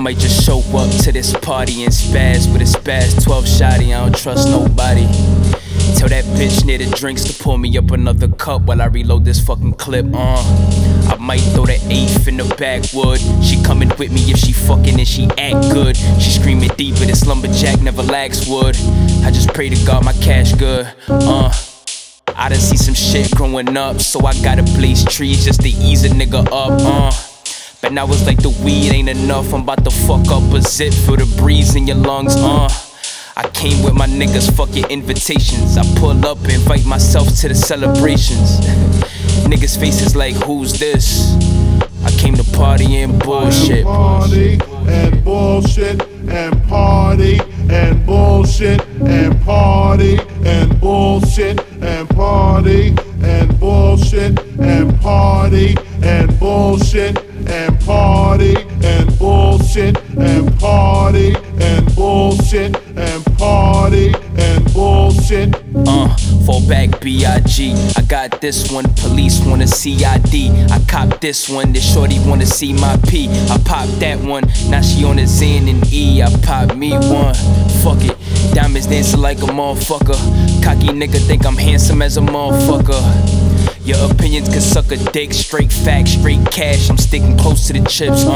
might just show up to this party and spaz with a spaz 12 shotty. I don't trust nobody. Tell that bitch near the drinks to pour me up another cup while I reload this fucking clip. I might throw the eighth in the backwood. She coming with me if she fucking and she act good. She screaming deeper, this lumberjack never lacks wood. I just pray to God my cash good. I done see some shit growing up, so I gotta blaze trees just to ease a nigga up. But now it's like the weed ain't enough. I'm about to fuck up a zip, feel the breeze in your lungs. I came with my niggas, fuck your invitations. I pull up, invite myself to the celebrations. Niggas' faces like, who's this? I came to party and bullshit. Party and bullshit and party and bullshit and party and bullshit and party and bullshit and party and bullshit and party and bullshit and party and bullshit and party and bullshit. Fall back BIG. I got this one, police wanna see ID. I cop this one, this shorty wanna see my P. I pop that one, now she on the Zen and E. I pop me one, fuck it. Diamonds dancing like a motherfucker. Cocky nigga think I'm handsome as a motherfucker. Your opinions can suck a dick, straight facts, straight cash. I'm sticking close to the chips.